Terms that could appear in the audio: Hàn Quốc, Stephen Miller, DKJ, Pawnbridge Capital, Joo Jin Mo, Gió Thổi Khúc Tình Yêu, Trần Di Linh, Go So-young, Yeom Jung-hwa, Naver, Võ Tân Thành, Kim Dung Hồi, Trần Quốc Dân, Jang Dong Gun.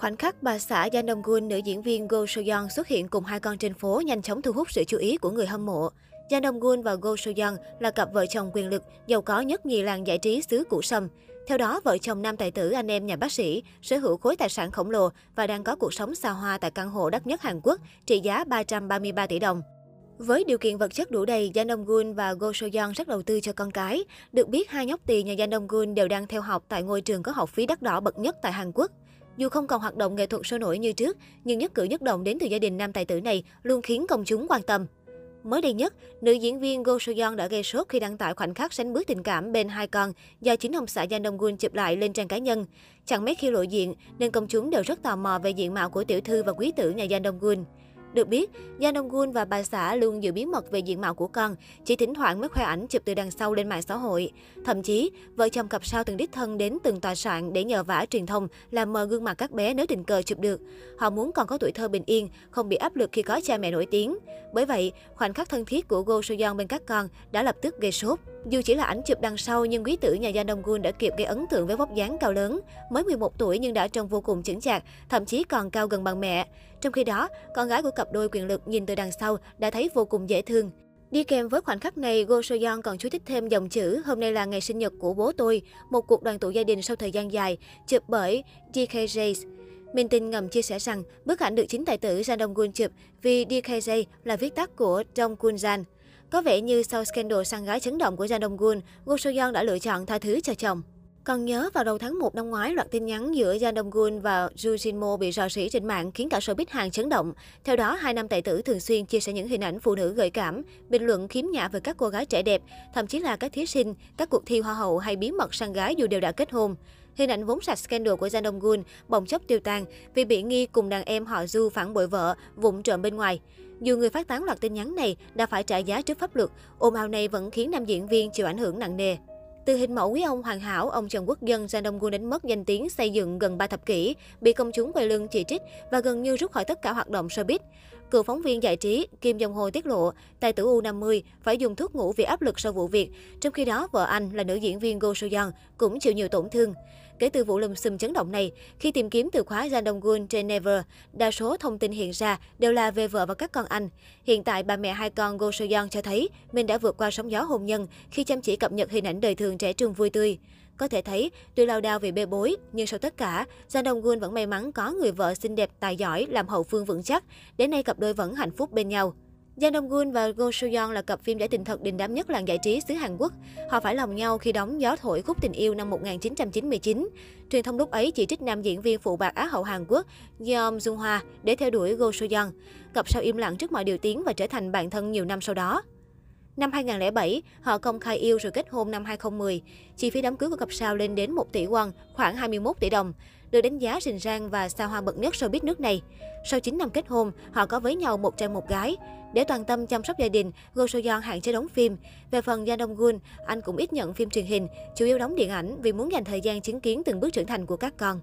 Khoảnh khắc bà xã Jang Dong Gun, nữ diễn viên Go So-young xuất hiện cùng hai con trên phố nhanh chóng thu hút sự chú ý của người hâm mộ. Jang Dong Gun và Go So-young là cặp vợ chồng quyền lực, giàu có nhất nhì làng giải trí xứ Củ Sâm. Theo đó, vợ chồng nam tài tử anh em nhà bác sĩ sở hữu khối tài sản khổng lồ và đang có cuộc sống xa hoa tại căn hộ đắt nhất Hàn Quốc trị giá 333 tỷ đồng. Với điều kiện vật chất đủ đầy, Jang Dong Gun và Go So-young rất đầu tư cho con cái. Được biết, hai nhóc tỳ nhà Jang Dong Gun đều đang theo học tại ngôi trường có học phí đắt đỏ bậc nhất tại Hàn Quốc. Dù không còn hoạt động nghệ thuật sôi nổi như trước, nhưng nhất cử nhất động đến từ gia đình nam tài tử này luôn khiến công chúng quan tâm. Mới đây nhất, nữ diễn viên Go So-young đã gây sốt khi đăng tải khoảnh khắc sánh bước tình cảm bên hai con do chính ông xã Jang Dong Gun chụp lại lên trang cá nhân. Chẳng mấy khi lộ diện nên công chúng đều rất tò mò về diện mạo của tiểu thư và quý tử nhà Jang Dong Gun. Được biết, Jang Dong Gun và bà xã luôn giữ bí mật về diện mạo của con, chỉ thỉnh thoảng mới khoe ảnh chụp từ đằng sau lên mạng xã hội. Thậm chí, vợ chồng cặp sao từng đích thân đến từng tòa soạn để nhờ vả truyền thông làm mờ gương mặt các bé nếu tình cờ chụp được. Họ muốn còn có tuổi thơ bình yên, không bị áp lực khi có cha mẹ nổi tiếng. Bởi vậy, khoảnh khắc thân thiết của Go So-young bên các con đã lập tức gây sốt. Dù chỉ là ảnh chụp đằng sau nhưng quý tử nhà Jang Dong Gun đã kịp gây ấn tượng với vóc dáng cao lớn. Mới 11 tuổi nhưng đã trông vô cùng chững chạc, thậm chí còn cao gần bằng mẹ. Trong khi đó, con gái của cặp đôi quyền lực nhìn từ đằng sau đã thấy vô cùng dễ thương. Đi kèm với khoảnh khắc này, Go So-young còn chú thích thêm dòng chữ "Hôm nay là ngày sinh nhật của bố tôi", một cuộc đoàn tụ gia đình sau thời gian dài, chụp bởi DKJ. Minh tinh ngầm chia sẻ rằng bức ảnh được chính tài tử Jang Dong Gun chụp vì DKJ là viết tắt của Dong Gun Jan. Có vẻ như sau scandal sang gái chấn động của Jang Dong Gun, Go So-young đã lựa chọn tha thứ cho chồng. Còn nhớ vào đầu tháng 1 năm ngoái, loạt tin nhắn giữa Jang Dong Gun và Joo Jin Mo bị rò rỉ trên mạng khiến cả showbiz Hàn chấn động. Theo đó, hai nam tài tử thường xuyên chia sẻ những hình ảnh phụ nữ gợi cảm, bình luận khiếm nhã về các cô gái trẻ đẹp, thậm chí là các thí sinh, các cuộc thi hoa hậu hay bí mật sang gái dù đều đã kết hôn. Hình ảnh vốn sạch scandal của Jang Dong Gun bỗng chốc tiêu tan vì bị nghi cùng đàn em họ Joo phản bội vợ, vụng trộm bên ngoài. Dù người phát tán loạt tin nhắn này đã phải trả giá trước pháp luật, ồn ào này vẫn khiến nam diễn viên chịu ảnh hưởng nặng nề. Từ hình mẫu quý ông hoàn hảo, ông Trần Quốc Dân, Jang Dong Gun đánh mất danh tiếng xây dựng gần 3 thập kỷ, bị công chúng quay lưng chỉ trích và gần như rút khỏi tất cả hoạt động showbiz. Cựu phóng viên giải trí Kim Dung Hồi tiết lộ, tài tử U50 phải dùng thuốc ngủ vì áp lực sau vụ việc, trong khi đó vợ anh là nữ diễn viên Go So-young cũng chịu nhiều tổn thương. Kể từ vụ lùm xùm chấn động này, khi tìm kiếm từ khóa Jang Dong Gun trên Naver, đa số thông tin hiện ra đều là về vợ và các con anh. Hiện tại, bà mẹ hai con Go So-young cho thấy mình đã vượt qua sóng gió hôn nhân khi chăm chỉ cập nhật hình ảnh đời thường trẻ trung vui tươi. Có thể thấy, tuy lao đao vì bê bối, nhưng sau tất cả, Jang Dong Gun vẫn may mắn có người vợ xinh đẹp tài giỏi làm hậu phương vững chắc. Đến nay, cặp đôi vẫn hạnh phúc bên nhau. Jang Dong Gun và Go So-young là cặp phim giải tình thật đình đám nhất làng giải trí xứ Hàn Quốc. Họ phải lòng nhau khi đóng Gió Thổi Khúc Tình Yêu năm 1999. Truyền thông lúc ấy chỉ trích nam diễn viên phụ bạc Á hậu Hàn Quốc Yeom Jung-hwa để theo đuổi Go So-young. Cặp sao im lặng trước mọi điều tiếng và trở thành bạn thân nhiều năm sau đó. Năm 2007, họ công khai yêu rồi kết hôn năm 2010. Chi phí đám cưới của cặp sao lên đến 1 tỷ won, khoảng 21 tỷ đồng, được đánh giá rình rang và xa hoa bậc nhất showbiz nước này. Sau 9 năm kết hôn, họ có với nhau một trai một gái. Để toàn tâm chăm sóc gia đình, Go So-young hạn chế đóng phim. Về phần Jang Dong Gun, anh cũng ít nhận phim truyền hình, chủ yếu đóng điện ảnh vì muốn dành thời gian chứng kiến từng bước trưởng thành của các con.